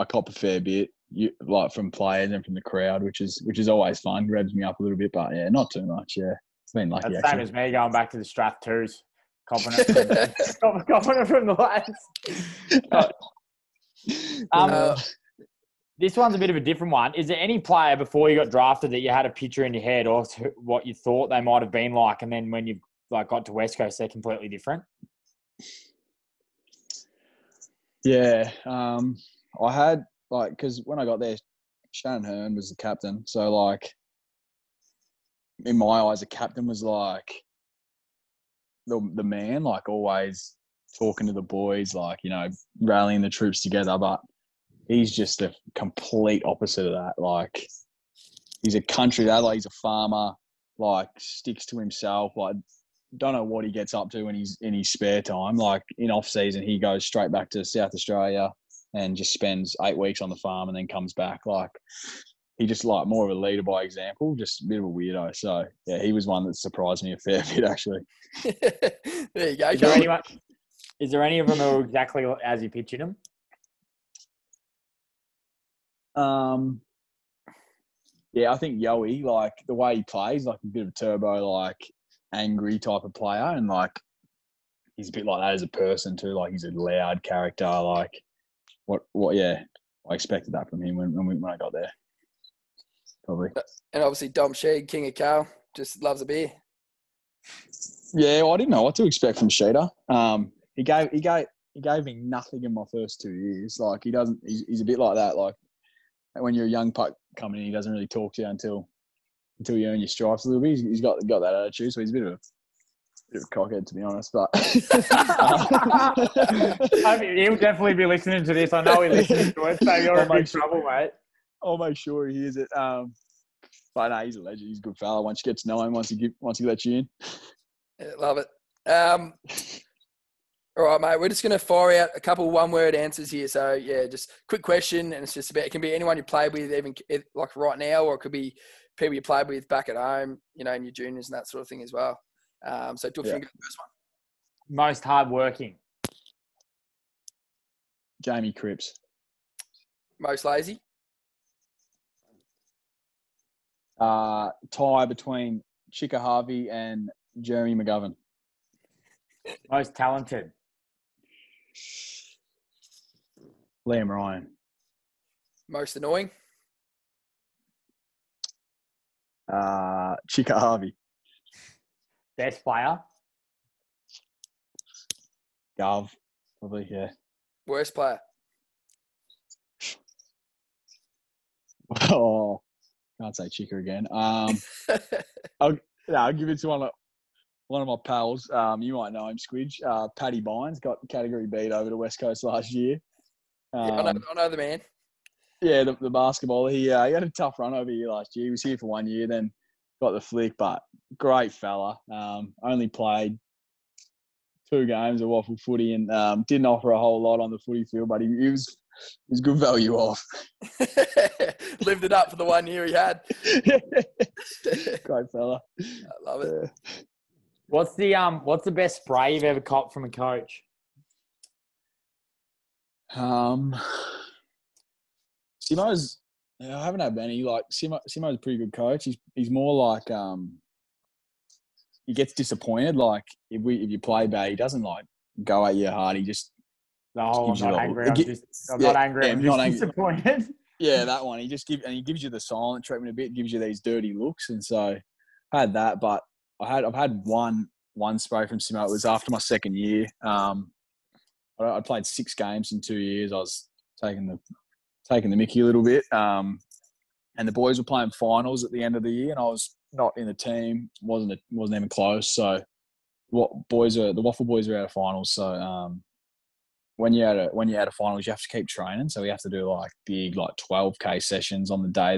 cop a fair bit. Like from players and from the crowd, which is always fun. Grabs me up a little bit, but yeah, not too much. Yeah, it's been lucky. That's same as me going back to the Strath 2s, confident from the lads. This one's a bit of a different one. Is there any player before you got drafted that you had a picture in your head or what you thought they might have been like, and then when you like got to West Coast, they're completely different? Yeah, I had. Like, because when I got there, Shannon Hearn was the captain. So, like, in my eyes, the captain was, like, the man, like, always talking to the boys, like, you know, rallying the troops together. But he's just the complete opposite of that. Like, he's a country lad, like, he's a farmer, like, sticks to himself. Like, don't know what he gets up to when he's in his spare time. Like, in off-season, he goes straight back to South Australia and just spends 8 weeks on the farm and then comes back. Like, he just, like, more of a leader by example, just a bit of a weirdo. So, yeah, he was one that surprised me a fair bit, actually. There you go. Is there any of them who are exactly as you pictured them? Yeah, I think Yoey, like, the way he plays, like, a bit of a turbo, like, angry type of player. And, like, he's a bit like that as a person too. Like, he's a loud character, like... Yeah, I expected that from him when I got there. Probably. And obviously Dom Shea, King of Cal, just loves a beer. Yeah, well, I didn't know what to expect from Sheeda. He gave me nothing in my first 2 years. Like, he doesn't. He's a bit like that. Like, when you're a young puck coming in, he doesn't really talk to you until you earn your stripes a little bit. He's got that attitude, so he's a bit of a cockhead, to be honest, but I mean, he'll definitely be listening to this. I know he listens to it, so you're in big trouble, mate. I'll make sure he hears it. But no, he's a legend. He's a good fella. Once you get to know him, once he lets you in, yeah, love it. All right, mate. We're just gonna fire out a couple one-word answers here. So yeah, just quick question, and it's just about. It can be anyone you played with, even like right now, or it could be people you played with back at home, you know, in your juniors and that sort of thing as well. So do a finger the first one. Most hardworking. Jamie Cripps. Most lazy. Tie between Chick Harvey and Jeremy McGovern. Most talented. Liam Ryan. Most annoying. Chick Harvey. Best player? Gov, probably, yeah. Worst player? Oh, can't say Chica again. I'll give it to one. one of my pals, you might know him, Squidge, Paddy Bynes, got category beat over to West Coast last year. I know the man. Yeah, the basketballer. He had a tough run over here last year. He was here for 1 year, then got the flick, but great fella. Only played 2 games of waffle footy and didn't offer a whole lot on the footy field, but he was good value off. Lived it up for the 1 year he had. Great fella. I love it. Yeah. What's the best spray you've ever copped from a coach? Simo's. I haven't had many. Like Simo's a pretty good coach. He's more like he gets disappointed. Like if you play bad, he doesn't like go at you hard. He just I'm not angry. I'm just disappointed. Yeah, that one. He gives you the silent treatment a bit. Gives you these dirty looks, and so I had that. But I've had one spray from Simo. It was after my second year. I played 6 games in 2 years. I was taking the mickey a little bit. And the boys were playing finals at the end of the year, and I was not in the team. Wasn't even close. So the Waffle Boys are out of finals. So when you're out of finals, you have to keep training. So we have to do like big 12K sessions on the day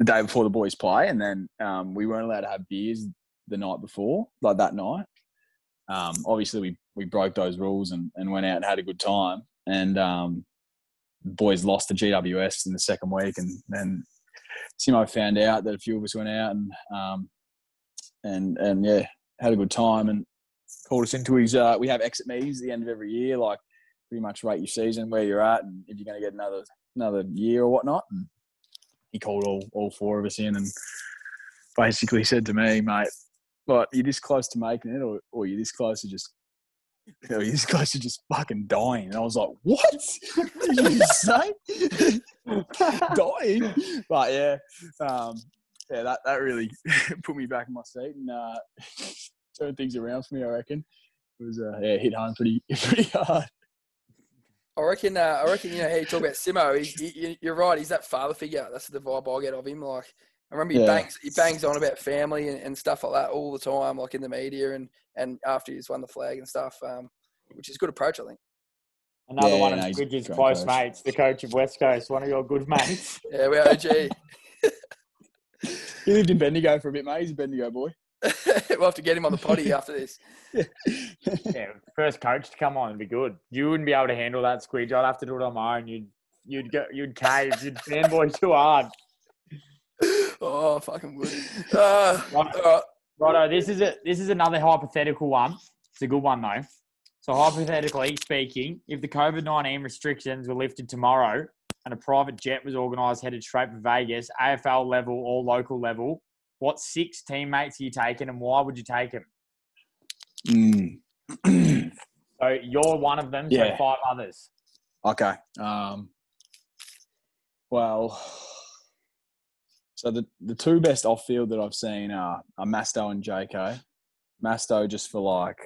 the day before the boys play, and then we weren't allowed to have beers the night before, like that night. Obviously, we broke those rules and went out and had a good time. And the boys lost to GWS in the second week, and then Simo found out that a few of us went out and had a good time and called us into his. We have exit meetings at the end of every year, like pretty much rate your season, where you're at, and if you're going to get another year or whatnot. And he called all 4 of us in and basically said to me, mate, like, you're this close to making it or you're this close to just fucking dying. And I was like, what? What did you say? Dying? But yeah, that really put me back in my seat and turned things around for me, I reckon. It was hit home pretty hard. I reckon, you know, how you talk about Simo, you're right, he's that father figure. That's the vibe I get of him. Like, I remember he bangs on about family and stuff like that all the time, like in the media and after he's won the flag and stuff, which is a good approach, I think. Another one of Bridges' close mates, the coach of West Coast, one of your good mates. Yeah, we're OG. He lived in Bendigo for a bit, mate. He's a Bendigo boy. We'll have to get him on the potty after this. Yeah, first coach to come on would be good. You wouldn't be able to handle that, Squidge. I'd have to do it on my own. You'd cave. You'd fanboy too hard. Oh, I fucking would. Righto, this is another hypothetical one. It's a good one though. So hypothetically speaking, if the COVID-19 restrictions were lifted tomorrow and a private jet was organised headed straight for Vegas, AFL level or local level, what 6 teammates are you taking and why would you take them? So you're one of them, so 5 others. Okay. So the 2 best off-field that I've seen are Masto and Jacko. Masto just for, like,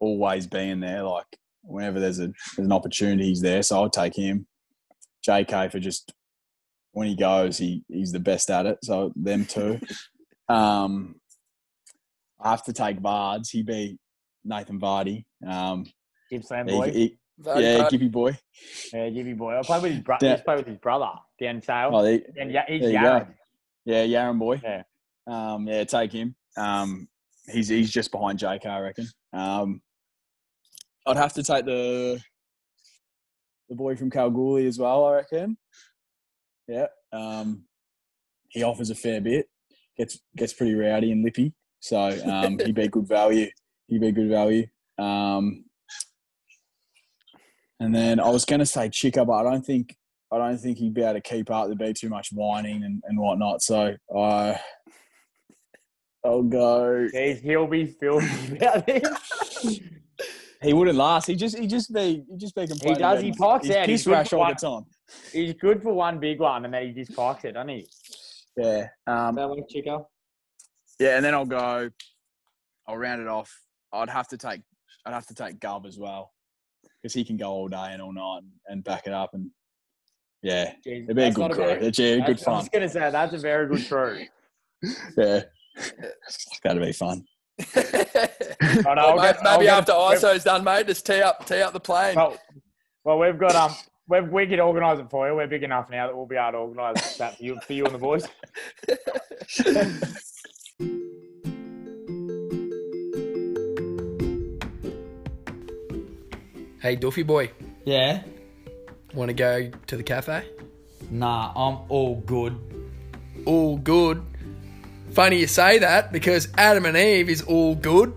always being there. Like, whenever there's an opportunity, he's there. So I'll take him. Jacko for just when he goes, he's the best at it. So them 2. I have to take Vards. He'd be Nathan Vardy. Gippsland boy. Gibby boy. Yeah, Gibby boy. I played with his brother. He's played with his brother, Dan Sale. Oh, he's Yaren. Yeah, Yaren boy. Yeah, take him. He's just behind JK, I reckon. I'd have to take the boy from Kalgoorlie as well, I reckon. Yeah, he offers a fair bit. Gets pretty rowdy and lippy, so he'd be good value. And then I was going to say Chick, but I don't think he'd be able to keep up. There'd be too much whining and whatnot. So I'll go. Jeez, he'll be filthy about this. He wouldn't last. He just be complaining. He does. He parks out. He's rash all the time. He's good for one big one, and then he just parks it, doesn't he? Yeah. That one, Chico. Yeah, and then I'll round it off. I'd have to take Gub as well. Because he can go all day and all night and back it up. And yeah, it'd be a good crew. It's a good fun. I was going to say, that's a very good crew. Yeah. It's going to be fun. Maybe after ISO's done, mate, just tee up the plane. Well, we've got we can organise it for you. We're big enough now that we'll be able to organise that for you and the boys. Hey, Duffy boy. Yeah? Want to go to the cafe? Nah, I'm all good. All good? Funny you say that, because Adam and Eve is all good.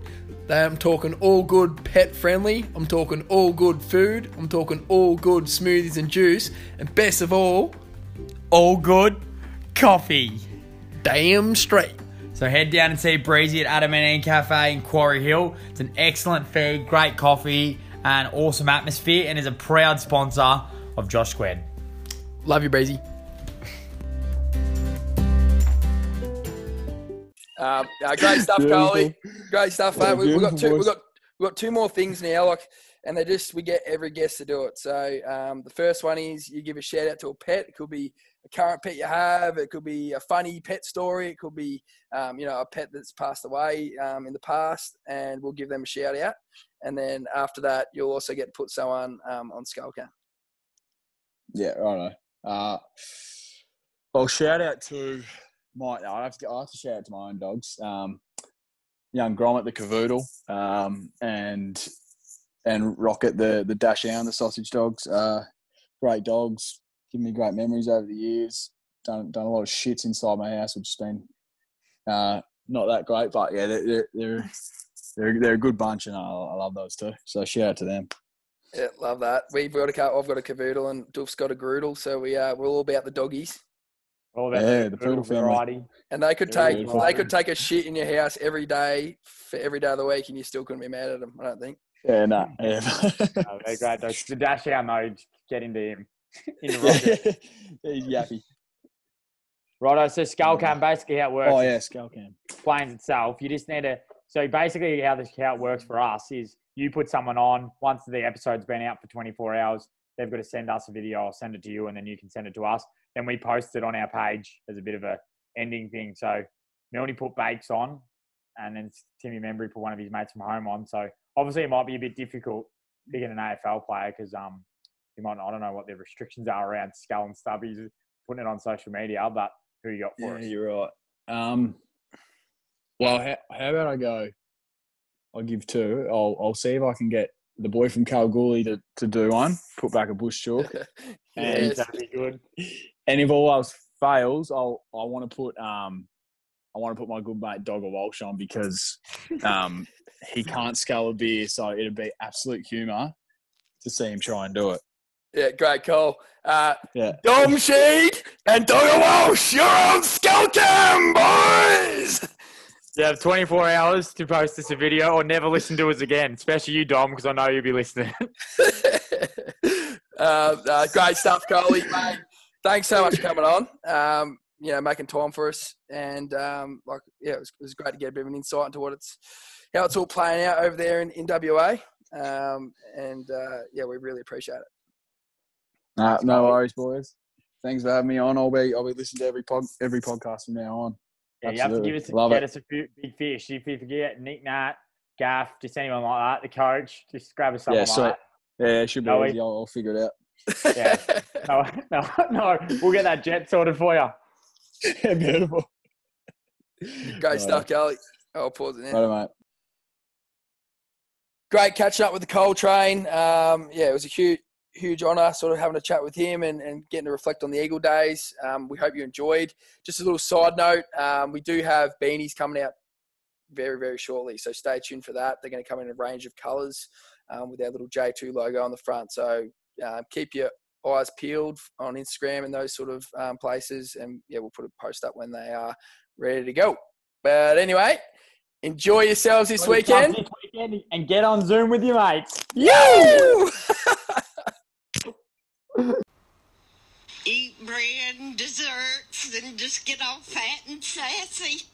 I'm talking all good pet friendly. I'm talking all good food. I'm talking all good smoothies and juice. And best of all good coffee. Damn straight. So head down and see Breezy at Adam and Eve Cafe in Quarry Hill. It's an excellent food, great coffee, and awesome atmosphere, and is a proud sponsor of Josh Squared. Love you, Breezy. Great stuff, Coley. Great stuff, mate. We've got two more things now, and they just, we get every guest to do it. So the first one is you give a shout out to a pet. It could be a current pet you have. It could be a funny pet story. It could be a pet that's passed away in the past, and we'll give them a shout out. And then after that, you'll also get to put someone on Skullcam. Yeah, righto. Well, shout out to I have to shout out to my own dogs. Young Grommet the Cavoodle, and Rocket the Dachshund, the sausage dogs. Great dogs, give me great memories over the years. Done a lot of shits inside my house, which has been not that great, but yeah, they're a good bunch, and I love those too. So shout out to them. Yeah, love that. I've got a Cavoodle, and Duff's got a Groodle, so we're all about the doggies. The poodle variety. And they could take a shit in your house every day for every day of the week, and you still couldn't be mad at them, I don't think. Yeah, no. Yeah. No, they're great dogs. The Dachshund, though, get into him. Into Roger. He's yappy. Righto, so Skullcam, basically how it works. Oh, yeah, Skullcam. Explains itself. You just need to... So basically how it works for us is you put someone on. Once the episode's been out for 24 hours, they've got to send us a video. I'll send it to you, and then you can send it to us. Then we post it on our page as a bit of a ending thing. So Milne put Bakes on, and then Timmy Membrey put one of his mates from home on. So obviously it might be a bit difficult being an AFL player because you might not, I don't know what the restrictions are around Skull and Stubbies putting it on social media. But who you got for us? Yeah, you're right. Well, how about I go? I'll give two. I'll see if I can get the boy from Kalgoorlie to do one. Put back a bush chalk. Yes, that'd be good. And if all else fails, I want to put my good mate Dogger Walsh on because he can't scull a beer, so it'd be absolute humour to see him try and do it. Yeah, great call. Dom Shea and Dogger Walsh, you're on Skullcam, boys. You have 24 hours to post us a video or never listen to us again, especially you, Dom, because I know you'll be listening. Great stuff, Coley, mate. Thanks so much for coming on, making time for us. And, it was great to get a bit of an insight into how it's all playing out over there in WA. We really appreciate it. No worries, boys. Thanks for having me on. I'll be listening to every podcast from now on. Yeah, absolutely. You have to get us a few big fish. If you forget Nick, Nat, Gaff, just anyone like that, the coach, just grab us someone like that. Yeah, it should be easy. I'll figure it out. Yeah. No. We'll get that jet sorted for you. Yeah, beautiful. Great stuff, Kelly. I'll pause it now. Right, mate. Great catching up with the Cole train. It was a huge honour sort of having a chat with him and getting to reflect on the Eagle days. We hope you enjoyed. Just a little side note, we do have beanies coming out very, very shortly, so stay tuned for that. They're going to come in a range of colours with our little J2 logo on the front. So keep your eyes peeled on Instagram and those sort of places, and we'll put a post up when they are ready to go. But anyway, enjoy yourselves this weekend and get on Zoom with your mates. You! Eat bread and desserts and just get all fat and sassy.